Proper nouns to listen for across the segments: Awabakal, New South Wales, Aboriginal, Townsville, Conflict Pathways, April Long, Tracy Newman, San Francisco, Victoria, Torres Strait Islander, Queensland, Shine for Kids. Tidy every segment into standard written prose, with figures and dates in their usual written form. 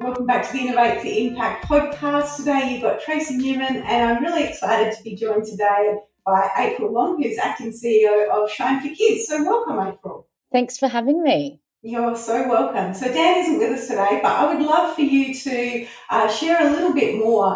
Welcome back to the Innovate for Impact podcast. Today you've got Tracy Newman, and I'm really excited to be joined today by April Long, who's Acting CEO of Shine for Kids. So welcome, April. Thanks for having me. You're so welcome. So Dan isn't with us today, but I would love for you to share a little bit more.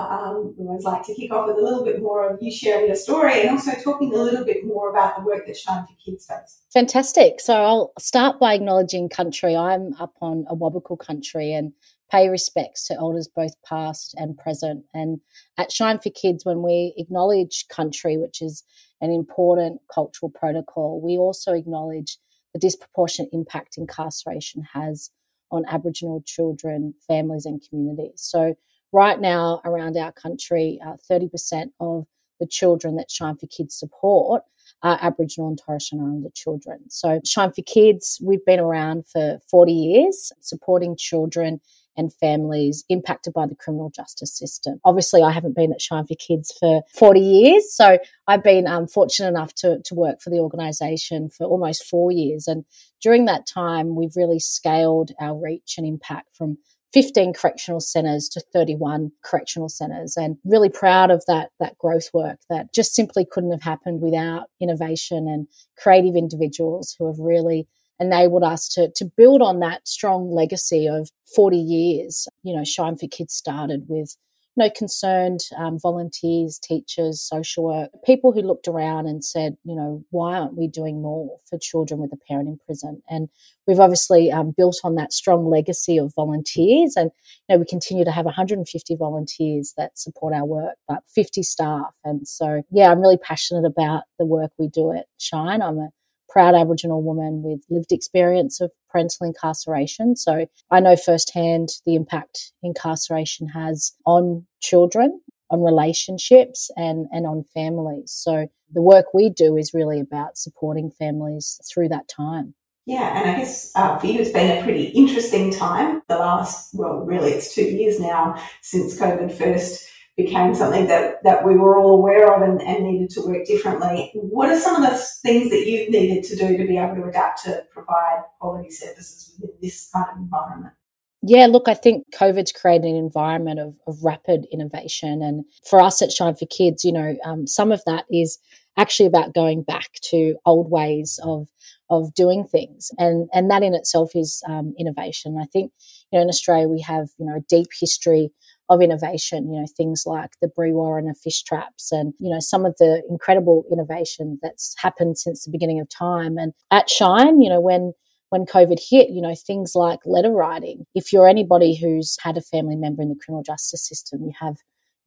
We always like to kick off with a little bit more of you sharing your story and also talking a little bit more about the work that Shine for Kids does. Fantastic. So I'll start by acknowledging country. I'm up on Awabakal country and pay respects to elders both past and present. And at Shine for Kids, when we acknowledge country, which is an important cultural protocol, we also acknowledge the disproportionate impact incarceration has on Aboriginal children, families and communities. So right now around our country, 30% of the children that Shine for Kids support are Aboriginal and Torres Strait Islander children. So Shine for Kids, we've been around for 40 years supporting children and families impacted by the criminal justice system. Obviously, I haven't been at Shine for Kids for 40 years, so I've been fortunate enough to work for the organisation for almost 4 years. And during that time, we've really scaled our reach and impact from 15 correctional centres to 31 correctional centres, and really proud of that growth work that just simply couldn't have happened without innovation and creative individuals who have really enabled us to build on that strong legacy of 40 years. You know, Shine for Kids started with concerned volunteers, teachers, social work, people who looked around and said, you know, why aren't we doing more for children with a parent in prison? And we've obviously built on that strong legacy of volunteers, and we continue to have 150 volunteers that support our work, but 50 staff. And so, I'm really passionate about the work we do at Shine. I'm a proud Aboriginal woman with lived experience of parental incarceration. So I know firsthand the impact incarceration has on children, on relationships and on families. So the work we do is really about supporting families through that time. Yeah, and I guess for you it's been a pretty interesting time. The last, really it's 2 years now since COVID first became something that we were all aware of and needed to work differently. What are some of the things that you've needed to do to be able to adapt to provide quality services within this kind of environment? Yeah, look, I think COVID's created an environment of rapid innovation. And for us at Shine for Kids, some of that is actually about going back to old ways of doing things. And that in itself is innovation. I think, in Australia we have, a deep history of innovation, things like the Brewarr and the fish traps and, some of the incredible innovation that's happened since the beginning of time. And at Shine, when COVID hit, things like letter writing. If you're anybody who's had a family member in the criminal justice system, you have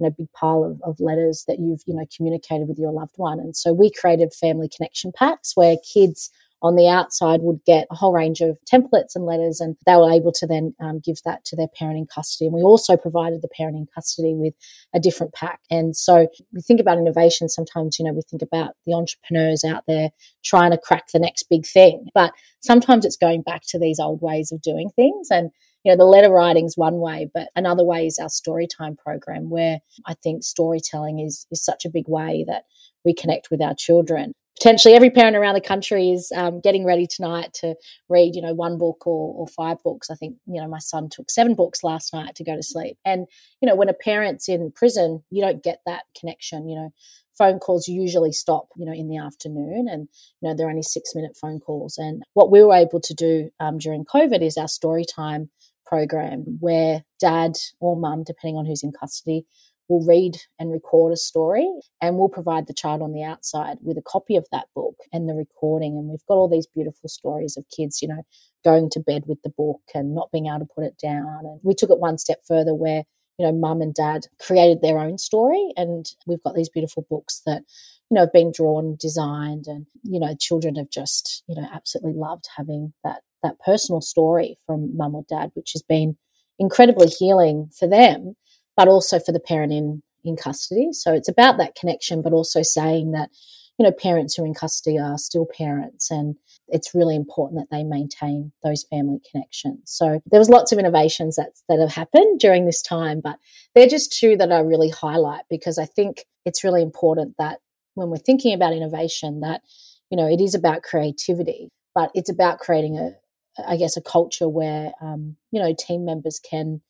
a big pile of letters that you've, communicated with your loved one. And so we created family connection packs where kids on the outside would get a whole range of templates and letters, and they were able to then give that to their parent in custody. And we also provided the parent in custody with a different pack. And so we think about innovation sometimes, we think about the entrepreneurs out there trying to crack the next big thing. But sometimes it's going back to these old ways of doing things. And, the letter writing's one way, but another way is our story time program, where I think storytelling is such a big way that we connect with our children. Potentially every parent around the country is getting ready tonight to read, one book or 5 books. I think, my son took 7 books last night to go to sleep. And, when a parent's in prison, you don't get that connection. Phone calls usually stop, in the afternoon, and, they're only 6-minute phone calls. And what we were able to do during COVID is our story time program, where dad or mum, depending on who's in custody, we'll read and record a story, and we'll provide the child on the outside with a copy of that book and the recording. And we've got all these beautiful stories of kids, going to bed with the book and not being able to put it down. And we took it one step further where, mum and dad created their own story, and we've got these beautiful books that, have been drawn, designed, and, children have just, absolutely loved having that personal story from mum or dad, which has been incredibly healing for them. but also for the parent in custody. So it's about that connection, but also saying that, you know, parents who are in custody are still parents, and it's really important that they maintain those family connections. So there was lots of innovations that have happened during this time, but they're just two that I really highlight, because I think it's really important that when we're thinking about innovation, that, you know, it is about creativity, but it's about creating a culture where, you know, team members can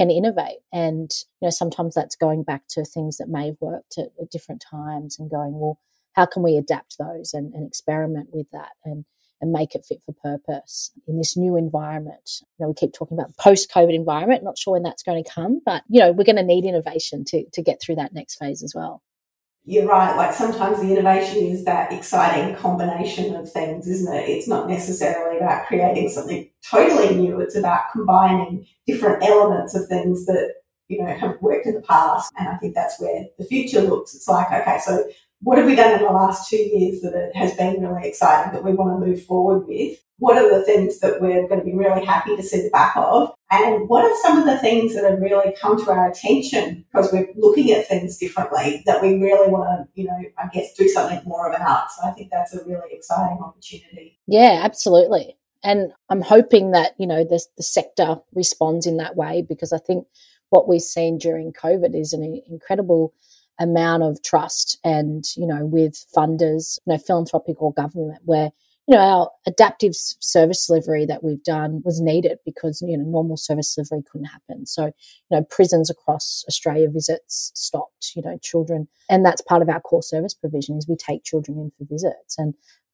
innovate. And, you know, sometimes that's going back to things that may have worked at different times and going, well, how can we adapt those and experiment with that and make it fit for purpose in this new environment? You know, we keep talking about the post-COVID environment, not sure when that's going to come, but, you know, we're going to need innovation to get through that next phase as well. You're right. Like, sometimes the innovation is that exciting combination of things, isn't it? It's not necessarily about creating something totally new. It's about combining different elements of things that, you know, have worked in the past. And I think that's where the future looks. It's like, okay, so what have we done in the last 2 years that it has been really exciting that we want to move forward with? What are the things that we're going to be really happy to see the back of? And what are some of the things that have really come to our attention because we're looking at things differently that we really want to, you know, I guess do something more about? So I think that's a really exciting opportunity. Yeah, absolutely. And I'm hoping that, you know, the sector responds in that way, because I think what we've seen during COVID is an incredible amount of trust and, you know, with funders, you know, philanthropic or government, where, you know, our adaptive service delivery that we've done was needed because, you know, normal service delivery couldn't happen. So, you know, prisons across Australia visits stopped, you know, children. And that's part of our core service provision is we take children in for visits.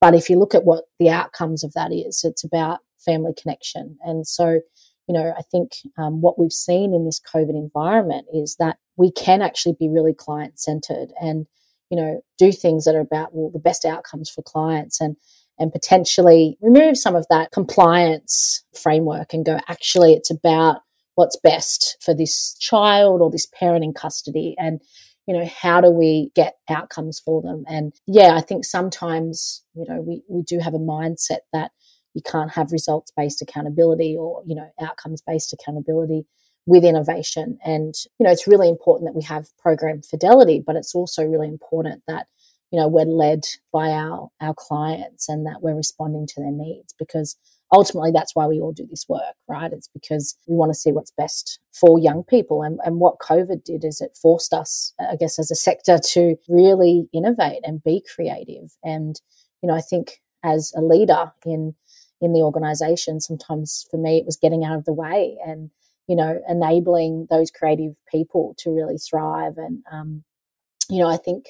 But if you look at what the outcomes of that is, it's about family connection. And so, you know, I think what we've seen in this COVID environment is that we can actually be really client-centred and, you know, do things that are about, well, the best outcomes for clients and potentially remove some of that compliance framework and go, actually, it's about what's best for this child or this parent in custody and, you know, how do we get outcomes for them? And, yeah, I think sometimes, you know, we do have a mindset that you can't have results-based accountability or, you know, outcomes-based accountability with innovation. And, you know, it's really important that we have program fidelity, but it's also really important that, you know, we're led by our clients and that we're responding to their needs, because ultimately that's why we all do this work, right? It's because we want to see what's best for young people. And what COVID did is it forced us, I guess, as a sector to really innovate and be creative. And, you know, I think as a leader in the organisation, sometimes for me it was getting out of the way and, you know, enabling those creative people to really thrive. And, you know, I think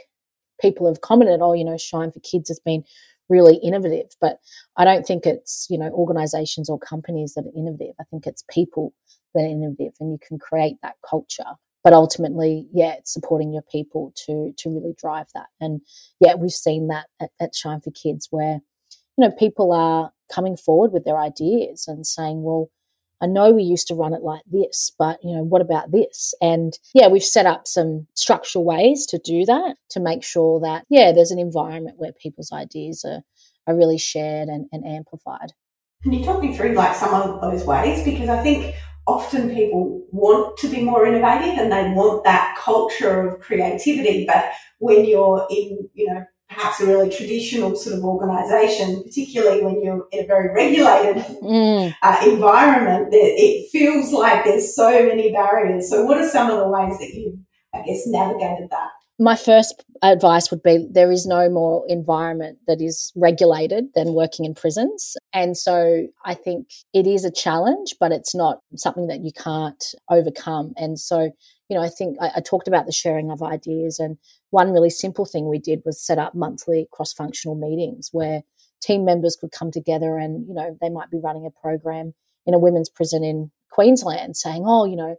people have commented, oh, you know, Shine for Kids has been really innovative, but I don't think it's, you know, organisations or companies that are innovative. I think it's people that are innovative, and you can create that culture. But ultimately, yeah, it's supporting your people to really drive that. And, yeah, we've seen that at Shine for Kids where, you know, people are coming forward with their ideas and saying, well, I know we used to run it like this, but, you know, what about this? And, yeah, we've set up some structural ways to do that to make sure that, yeah, there's an environment where people's ideas are really shared and amplified. Can you talk me through, like, some of those ways? Because I think often people want to be more innovative and they want that culture of creativity, but when you're in, you know, perhaps a really traditional sort of organisation, particularly when you're in a very regulated environment, that it feels like there's so many barriers. So what are some of the ways that you've, I guess, navigated that? My first advice would be there is no more environment that is regulated than working in prisons. And so I think it is a challenge, but it's not something that you can't overcome. And so, you know, I think I talked about the sharing of ideas, and one really simple thing we did was set up monthly cross-functional meetings where team members could come together and, you know, they might be running a program in a women's prison in Queensland saying, oh, you know,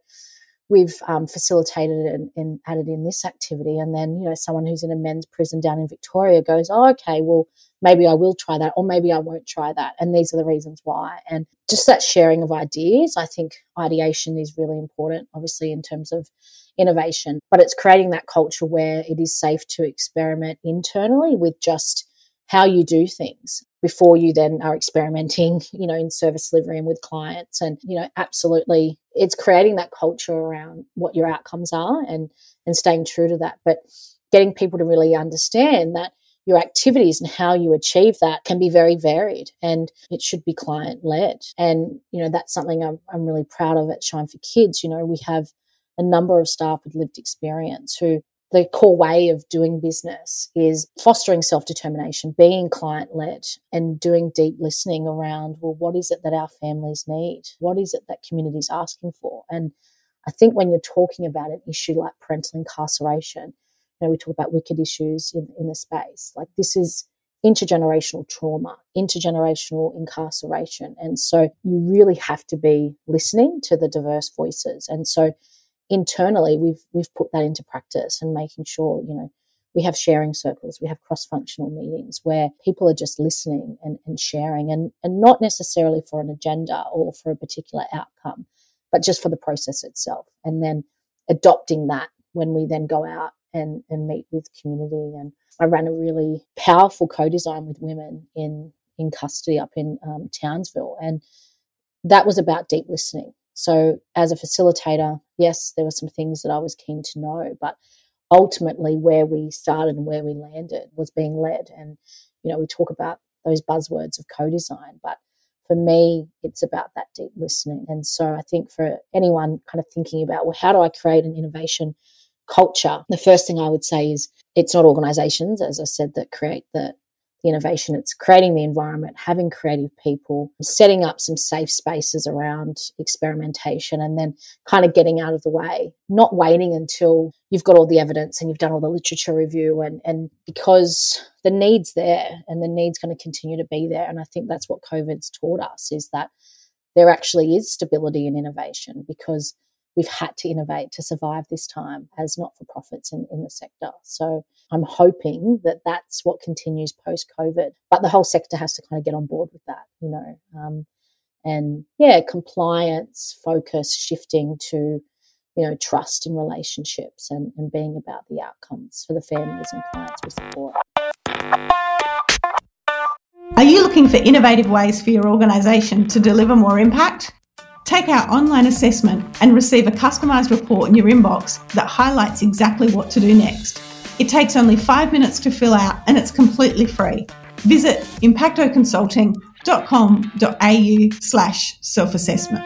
we've facilitated and added in this activity. And then, you know, someone who's in a men's prison down in Victoria goes, oh, okay, well, maybe I will try that or maybe I won't try that. And these are the reasons why. And just that sharing of ideas, I think ideation is really important, obviously, in terms of innovation. But it's creating that culture where it is safe to experiment internally with just how you do things before you then are experimenting, you know, in service delivery and with clients. And, you know, absolutely, it's creating that culture around what your outcomes are and staying true to that. But getting people to really understand that your activities and how you achieve that can be very varied, and it should be client-led. And, you know, that's something I'm really proud of at Shine for Kids. You know, we have a number of staff with lived experience who the core way of doing business is fostering self-determination, being client-led, and doing deep listening around, well, what is it that our families need? What is it that community's asking for? And I think when you're talking about an issue like parental incarceration, you know, we talk about wicked issues in the space. Like, this is intergenerational trauma, intergenerational incarceration. And so you really have to be listening to the diverse voices. And so internally, we've put that into practice and making sure, you know, we have sharing circles, we have cross-functional meetings where people are just listening and sharing, and not necessarily for an agenda or for a particular outcome, but just for the process itself. And then adopting that when we then go out and meet with community. And I ran a really powerful co-design with women in custody up in Townsville, and that was about deep listening. So as a facilitator, yes, there were some things that I was keen to know, but ultimately where we started and where we landed was being led. And, you know, we talk about those buzzwords of co-design, but for me, it's about that deep listening. And so I think for anyone kind of thinking about, well, how do I create an innovation culture? The first thing I would say is it's not organisations, as I said, that create the innovation. It's creating the environment, having creative people, setting up some safe spaces around experimentation, and then kind of getting out of the way, not waiting until you've got all the evidence and you've done all the literature review, and because the need's there and the need's going to continue to be there. And I think that's what COVID's taught us, is that there actually is stability in innovation, because we've had to innovate to survive this time as not-for-profits in the sector. So I'm hoping that that's what continues post-COVID. But the whole sector has to kind of get on board with that, you know. Compliance, focus, shifting to, you know, trust in relationships and being about the outcomes for the families and clients we support. Are you looking for innovative ways for your organisation to deliver more impact? Take our online assessment and receive a customised report in your inbox that highlights exactly what to do next. It takes only 5 minutes to fill out and it's completely free. Visit impactoconsulting.com.au/self-assessment.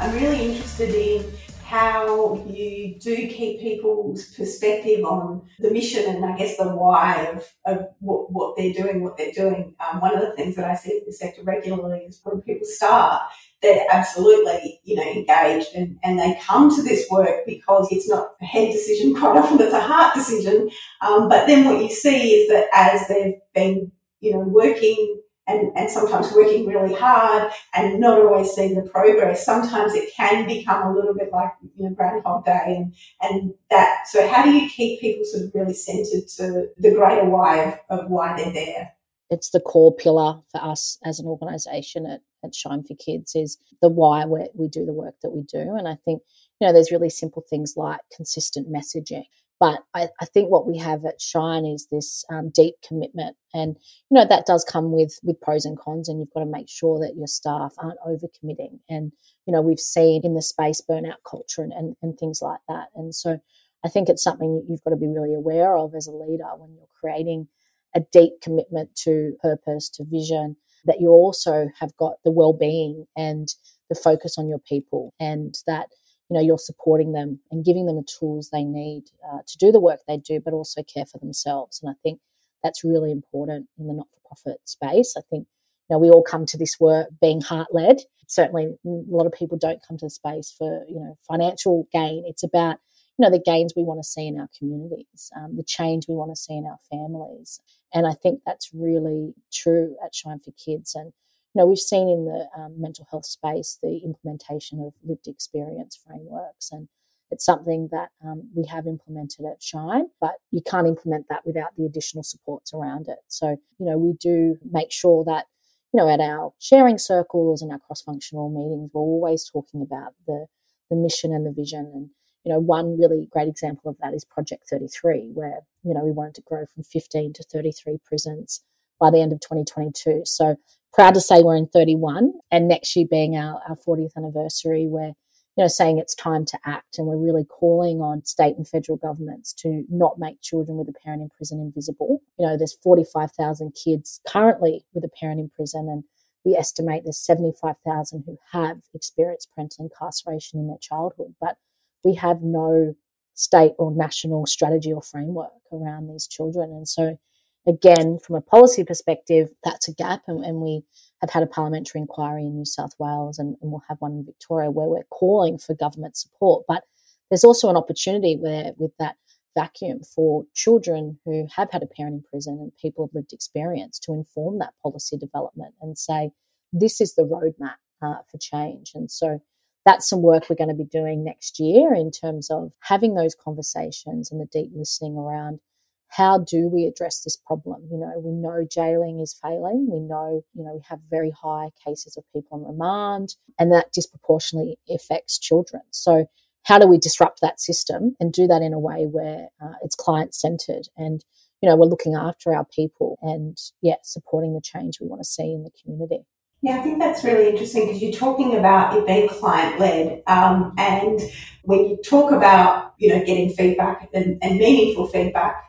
I'm really interested in how you do keep people's perspective on the mission and, I guess, the why of what they're doing, what they're doing. One of the things that I see in the sector regularly is when people start, they're absolutely, you know, engaged and they come to this work because it's not a head decision. Quite often it's a heart decision. But then what you see is that as they've been, you know, working and sometimes working really hard and not always seeing the progress, sometimes it can become a little bit like, you know, Groundhog Day and that. So how do you keep people sort of really centred to the greater why of why they're there? It's the core pillar for us as an organisation at Shine for Kids, is the why we do the work that we do. And I think, you know, there's really simple things like consistent messaging. But I think what we have at Shine is this deep commitment, and, you know, that does come with pros and cons, and you've got to make sure that your staff aren't overcommitting. And, you know, we've seen in the space burnout culture and things like that. And so I think it's something you've got to be really aware of as a leader when you're creating a deep commitment to purpose, to vision, that you also have got the well-being and the focus on your people, and that, you know, you're supporting them and giving them the tools they need to do the work they do, but also care for themselves. And I think that's really important in the not-for-profit space. I think, you know, we all come to this work being heart-led. Certainly a lot of people don't come to the space for, you know, financial gain. It's about, you know, the gains we want to see in our communities, the change we want to see in our families. And I think that's really true at Shine for Kids. And, you know, we've seen in the mental health space the implementation of lived experience frameworks, and it's something that we have implemented at Shine, but you can't implement that without the additional supports around it. So, you know, we do make sure that, you know, at our sharing circles and our cross-functional meetings, we're always talking about the mission and the vision, and, you know, one really great example of that is Project 33, where, you know, we wanted to grow from 15 to 33 prisons by the end of 2022. So proud to say we're in 31, and next year being our 40th anniversary, we're, you know, saying it's time to act, and we're really calling on state and federal governments to not make children with a parent in prison invisible. You know, there's 45,000 kids currently with a parent in prison, and we estimate there's 75,000 who have experienced parental incarceration in their childhood, but we have no state or national strategy or framework around these children. And so, again, from a policy perspective, that's a gap, and we have had a parliamentary inquiry in New South Wales, and we'll have one in Victoria, where we're calling for government support. But there's also an opportunity where, with that vacuum, for children who have had a parent in prison and people of lived experience to inform that policy development and say, this is the roadmap for change. And so that's some work we're going to be doing next year in terms of having those conversations and the deep listening around how do we address this problem. You know, we know jailing is failing. We know, you know, we have very high cases of people on remand, and that disproportionately affects children. So how do we disrupt that system and do that in a way where it's client-centred and, you know, we're looking after our people and, yeah, supporting the change we want to see in the community? Yeah, I think that's really interesting because you're talking about it being client-led, and when you talk about, you know, getting feedback and meaningful feedback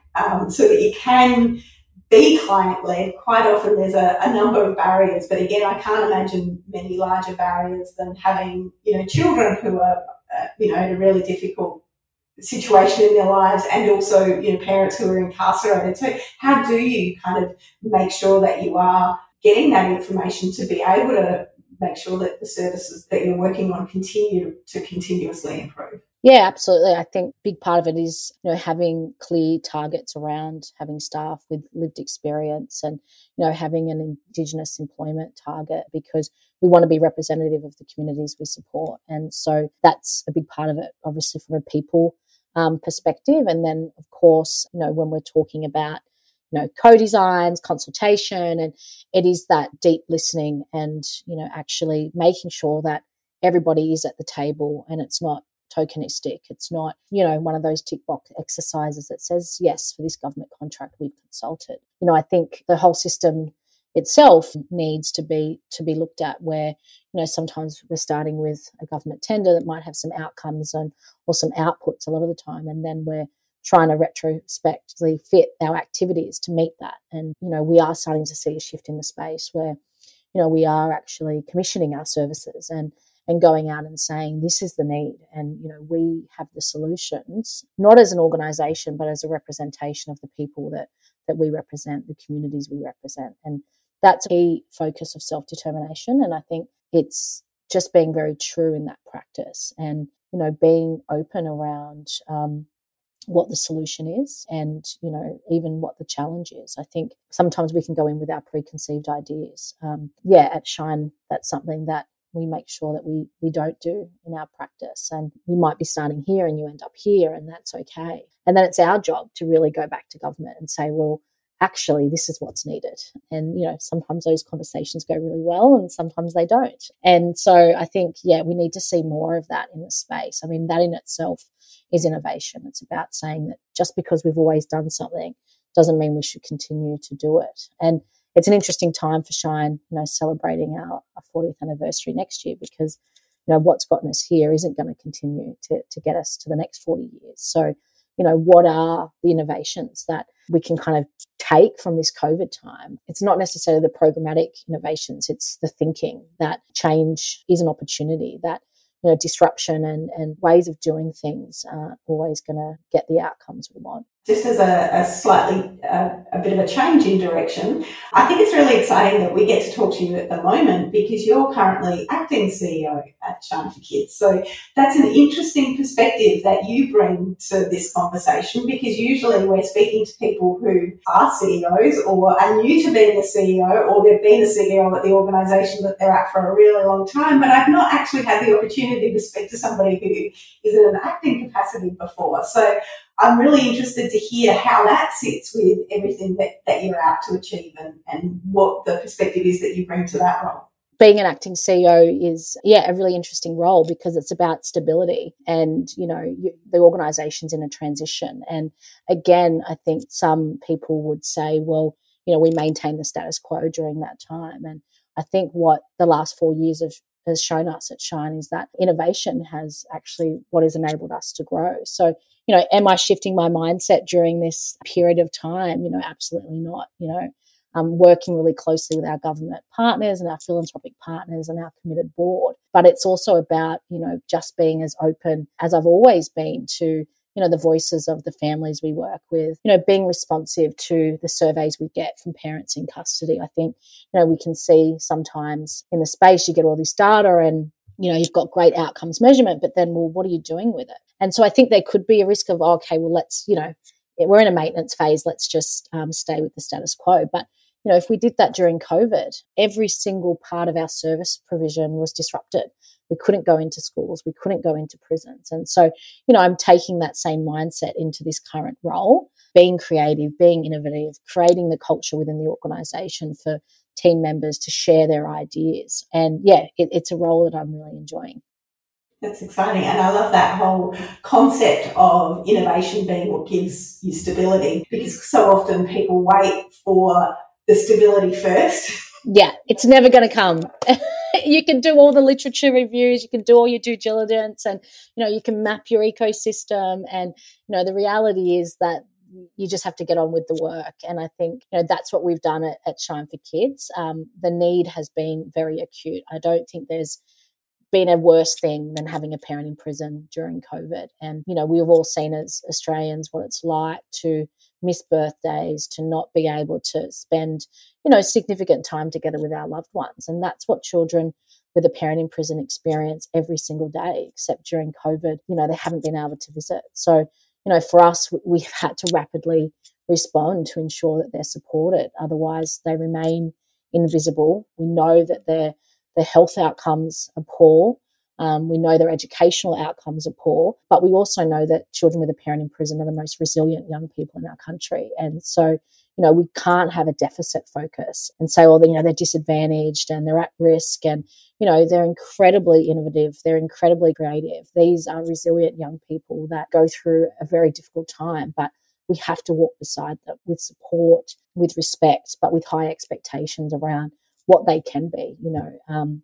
so that you can be client-led, quite often there's a number of barriers. But, again, I can't imagine many larger barriers than having, you know, children who are, you know, in a really difficult situation in their lives, and also, you know, parents who are incarcerated. So how do you kind of make sure that you are getting that information to be able to make sure that the services that you're working on continue to continuously improve? Yeah, absolutely. I think a big part of it is, you know, having clear targets around having staff with lived experience and, you know, having an Indigenous employment target, because we want to be representative of the communities we support. And so that's a big part of it, obviously, from a people perspective. And then, of course, you know, when we're talking about, you know, co-designs, consultation, and it is that deep listening and, you know, actually making sure that everybody is at the table and it's not tokenistic. It's not, you know, one of those tick box exercises that says, yes, for this government contract, we've consulted. You know, I think the whole system itself needs to be looked at, where, you know, sometimes we're starting with a government tender that might have some outcomes and or some outputs a lot of the time, and then we're trying to retrospectively fit our activities to meet that. And, you know, we are starting to see a shift in the space where, you know, we are actually commissioning our services and going out and saying, this is the need, and, you know, we have the solutions, not as an organisation, but as a representation of the people that we represent, the communities we represent. And that's a key focus of self-determination. And I think it's just being very true in that practice and, you know, being open around what the solution is and, you know, even what the challenge is. I think sometimes we can go in with our preconceived ideas. At Shine, that's something that we make sure that we don't do in our practice. And you might be starting here and you end up here, and that's okay. And then it's our job to really go back to government and say, well, actually, this is what's needed. And, you know, sometimes those conversations go really well and sometimes they don't. And so I think, yeah, we need to see more of that in the space. I mean, that in itself is innovation. It's about saying that just because we've always done something doesn't mean we should continue to do it. And it's an interesting time for Shine, you know, celebrating our 40th anniversary next year, because, you know, what's gotten us here isn't going to continue to get us to the next 40 years. So, you know, what are the innovations that we can kind of take from this COVID time? It's not necessarily the programmatic innovations. It's the thinking that change is an opportunity, that, you know, disruption and ways of doing things aren't always going to get the outcomes we want. Just as a slightly, a bit of a change in direction, I think it's really exciting that we get to talk to you at the moment, because you're currently acting CEO at Shine for Kids. So that's an interesting perspective that you bring to this conversation, because usually we're speaking to people who are CEOs or are new to being a CEO, or they've been a CEO at the organisation that they're at for a really long time, but I've not actually had the opportunity to speak to somebody who is in an acting capacity before. So I'm really interested to hear how that sits with everything that you're out to achieve and what the perspective is that you bring to that role. being an acting CEO is, yeah, a really interesting role because it's about stability and, you know, the organisation's in a transition. And, again, I think some people would say, well, you know, we maintain the status quo during that time. And I think what the last 4 years has shown us at Shine is that innovation has actually what has enabled us to grow. So, you know, am I shifting my mindset during this period of time? You know, absolutely not. You know, I'm working really closely with our government partners and our philanthropic partners and our committed board. But it's also about, you know, just being as open as I've always been to, you know, the voices of the families we work with, you know, being responsive to the surveys we get from parents in custody. I think, you know, we can see sometimes in the space you get all this data and, you know, you've got great outcomes measurement, but then, well, what are you doing with it? And so I think there could be a risk of, okay, well, let's, you know, we're in a maintenance phase. Let's just stay with the status quo. But, you know, if we did that during COVID, every single part of our service provision was disrupted. We couldn't go into schools. We couldn't go into prisons. And so, you know, I'm taking that same mindset into this current role, being creative, being innovative, creating the culture within the organisation for team members to share their ideas. And, yeah, it's a role that I'm really enjoying. That's exciting. And I love that whole concept of innovation being what gives you stability, because so often people wait for the stability first. Yeah, it's never going to come. You can do all the literature reviews, you can do all your due diligence, and, you know, you can map your ecosystem. And, you know, the reality is that you just have to get on with the work. And I think, you know, that's what we've done at Shine for Kids. The need has been very acute. I don't think there's been a worse thing than having a parent in prison during COVID. And, you know, we've all seen as Australians what it's like to miss birthdays, to not be able to spend, you know, significant time together with our loved ones. And that's what children with a parent in prison experience every single day, except during COVID, you know, they haven't been able to visit. So, you know, for us, we've had to rapidly respond to ensure that they're supported. Otherwise, they remain invisible. We know that their health outcomes are poor. We know their educational outcomes are poor, but we also know that children with a parent in prison are the most resilient young people in our country. And so, you know, we can't have a deficit focus and say, well, you know, they're disadvantaged and they're at risk and, you know, they're incredibly innovative. They're incredibly creative. These are resilient young people that go through a very difficult time, but we have to walk beside them with support, with respect, but with high expectations around what they can be, you know.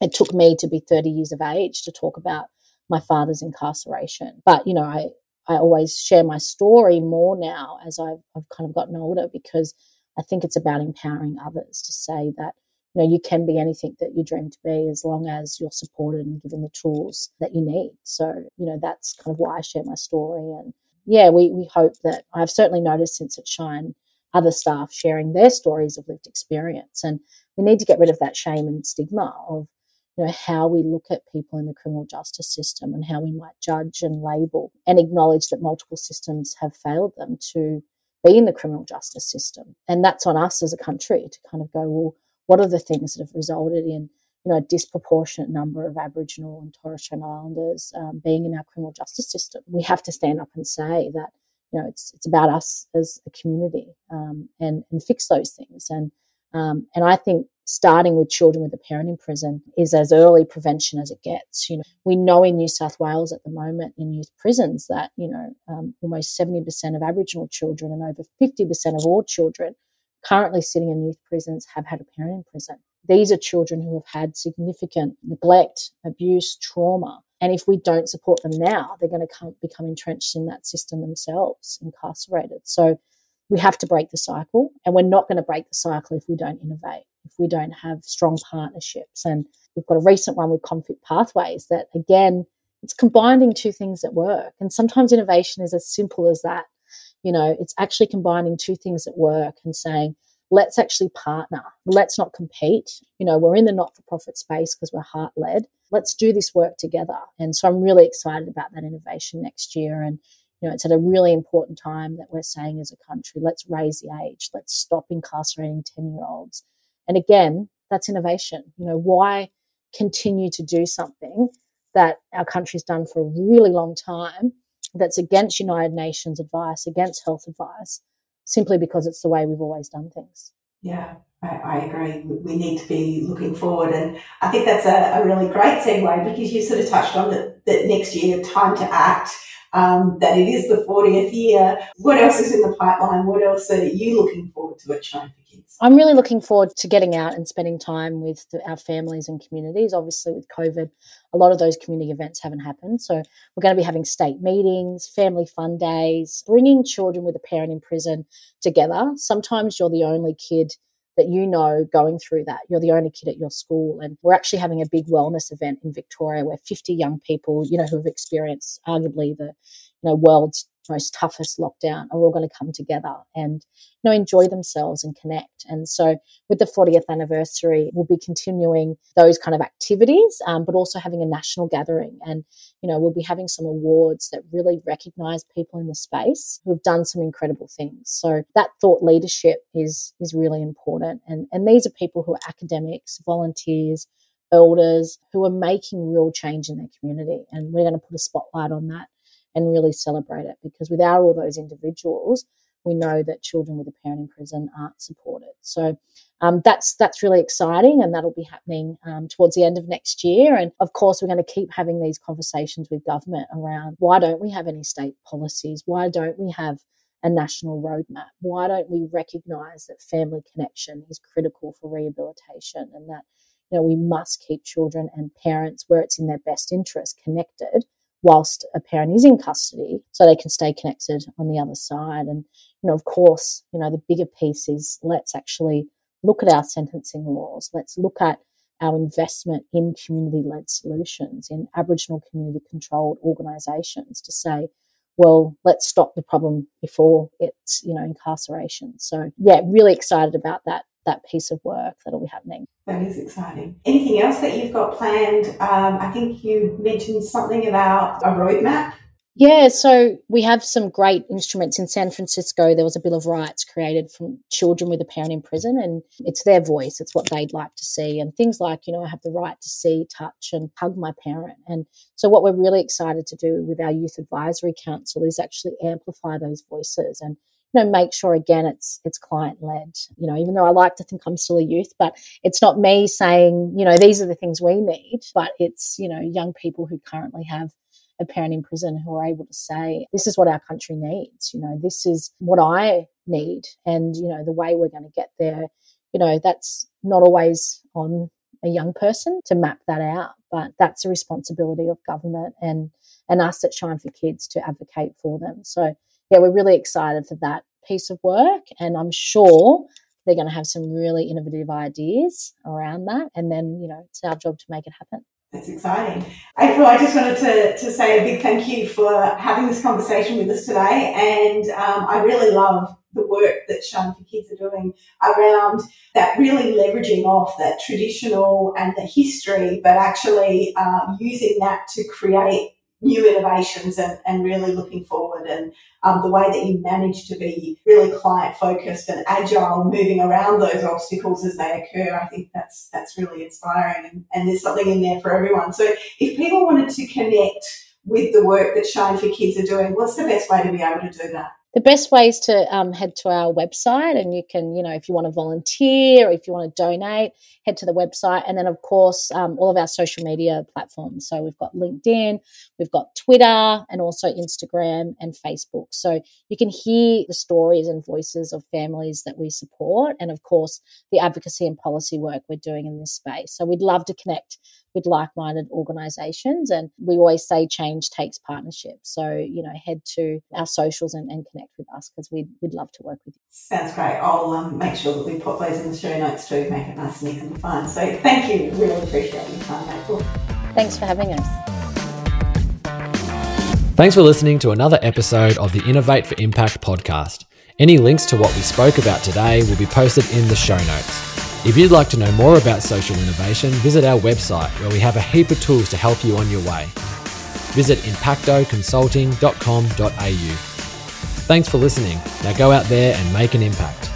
It took me to be 30 years of age to talk about my father's incarceration. But, you know, I always share my story more now as I've kind of gotten older, because I think it's about empowering others to say that, you know, you can be anything that you dream to be as long as you're supported and given the tools that you need. So, you know, that's kind of why I share my story. And, yeah, we hope that I've certainly noticed since at Shine other staff sharing their stories of lived experience. And we need to get rid of that shame and stigma of, you know, how we look at people in the criminal justice system and how we might judge and label and acknowledge that multiple systems have failed them to be in the criminal justice system. And that's on us as a country to kind of go, well, what are the things that have resulted in, you know, a disproportionate number of Aboriginal and Torres Strait Islanders being in our criminal justice system? We have to stand up and say that, you know, it's about us as a community and fix those things. And I think starting with children with a parent in prison is as early prevention as it gets. You know, we know in New South Wales at the moment in youth prisons that, you know, almost 70% of Aboriginal children and over 50% of all children currently sitting in youth prisons have had a parent in prison. These are children who have had significant neglect, abuse, trauma. And if we don't support them now, they're going to become entrenched in that system themselves, incarcerated. So we have to break the cycle, and we're not going to break the cycle if we don't innovate, if we don't have strong partnerships. And we've got a recent one with Conflict Pathways that, again, it's combining two things that work. And sometimes innovation is as simple as that. You know, it's actually combining two things that work and saying, let's actually partner. Let's not compete. You know, we're in the not-for-profit space because we're heart-led. Let's do this work together. And so I'm really excited about that innovation next year. And, you know, it's at a really important time that we're saying as a country, let's raise the age. Let's stop incarcerating 10-year-olds. And again, that's innovation. You know, why continue to do something that our country's done for a really long time that's against United Nations advice, against health advice, simply because it's the way we've always done things? Yeah, I agree. We need to be looking forward, and I think that's a really great segue, because you sort of touched on that next year, time to act, that it is the 40th year. What else is in the pipeline? What else are you looking forward to at Shine for Kids? I'm really looking forward to getting out and spending time with our families and communities. Obviously, with COVID, a lot of those community events haven't happened. So we're going to be having state meetings, family fun days, bringing children with a parent in prison together. Sometimes you're the only kid that you know going through that. You're the only kid at your school. And we're actually having a big wellness event in Victoria where 50 young people, you know, who have experienced arguably the, you know, world's most toughest lockdown are all going to come together and, you know, enjoy themselves and connect. And so with the 40th anniversary, we'll be continuing those kind of activities, but also having a national gathering. And, you know, we'll be having some awards that really recognise people in the space who have done some incredible things. So that thought leadership is really important. And these are people who are academics, volunteers, elders, who are making real change in their community. And we're going to put a spotlight on that and really celebrate it, because without all those individuals, we know that children with a parent in prison aren't supported. So that's really exciting, and that'll be happening towards the end of next year. And of course, we're going to keep having these conversations with government around, why don't we have any state policies? Why don't we have a national roadmap? Why don't we recognise that family connection is critical for rehabilitation, and that, you know, we must keep children and parents, where it's in their best interest, connected whilst a parent is in custody, so they can stay connected on the other side. And, you know, of course, you know, the bigger piece is, let's actually look at our sentencing laws. Let's look at our investment in community-led solutions, in Aboriginal community-controlled organisations, to say, well, let's stop the problem before it's, you know, incarceration. So, yeah, really excited about that piece of work that'll be happening. That is exciting. Anything else that you've got planned? I think you mentioned something about a roadmap. Yeah, so we have some great instruments in San Francisco. There was a Bill of Rights created from children with a parent in prison, and it's their voice. It's what they'd like to see, and things like, you know, I have the right to see, touch and hug my parent. And so what we're really excited to do with our Youth Advisory Council is actually amplify those voices and, you know, make sure, again, it's client-led. You know, even though I like to think I'm still a youth, but it's not me saying, you know, these are the things we need, but it's, you know, young people who currently have a parent in prison who are able to say, this is what our country needs, you know, this is what I need, and, you know, the way we're going to get there, you know, that's not always on a young person to map that out, but that's the responsibility of government and us at Shine for Kids to advocate for them. So, yeah, we're really excited for that piece of work, and I'm sure they're going to have some really innovative ideas around that, and then, you know, it's our job to make it happen. That's exciting. April, I just wanted to say a big thank you for having this conversation with us today, and I really love the work that Shine for Kids are doing around that, really leveraging off that traditional and the history, but actually using that to create new innovations and really looking forward, and the way that you manage to be really client-focused and agile, moving around those obstacles as they occur. I think that's really inspiring, and there's something in there for everyone. So if people wanted to connect with the work that Shine for Kids are doing, what's the best way to be able to do that? The best way is to head to our website, and you can, you know, if you want to volunteer or if you want to donate, head to the website. And then, of course, all of our social media platforms. So we've got LinkedIn, we've got Twitter, and also Instagram and Facebook. So you can hear the stories and voices of families that we support, and, of course, the advocacy and policy work we're doing in this space. So we'd love to connect with like-minded organisations, and we always say change takes partnership. So, you know, head to our socials and connect with us, because we'd love to work with you. Sounds great. I'll make sure that we put those in the show notes too, make it nice and easy and fun. So thank you. Really appreciate your time, April. Thanks for having us. Thanks for listening to another episode of the Innovate for Impact podcast. Any links to what we spoke about today will be posted in the show notes. If you'd like to know more about social innovation, visit our website, where we have a heap of tools to help you on your way. Visit impactoconsulting.com.au. Thanks for listening. Now go out there and make an impact.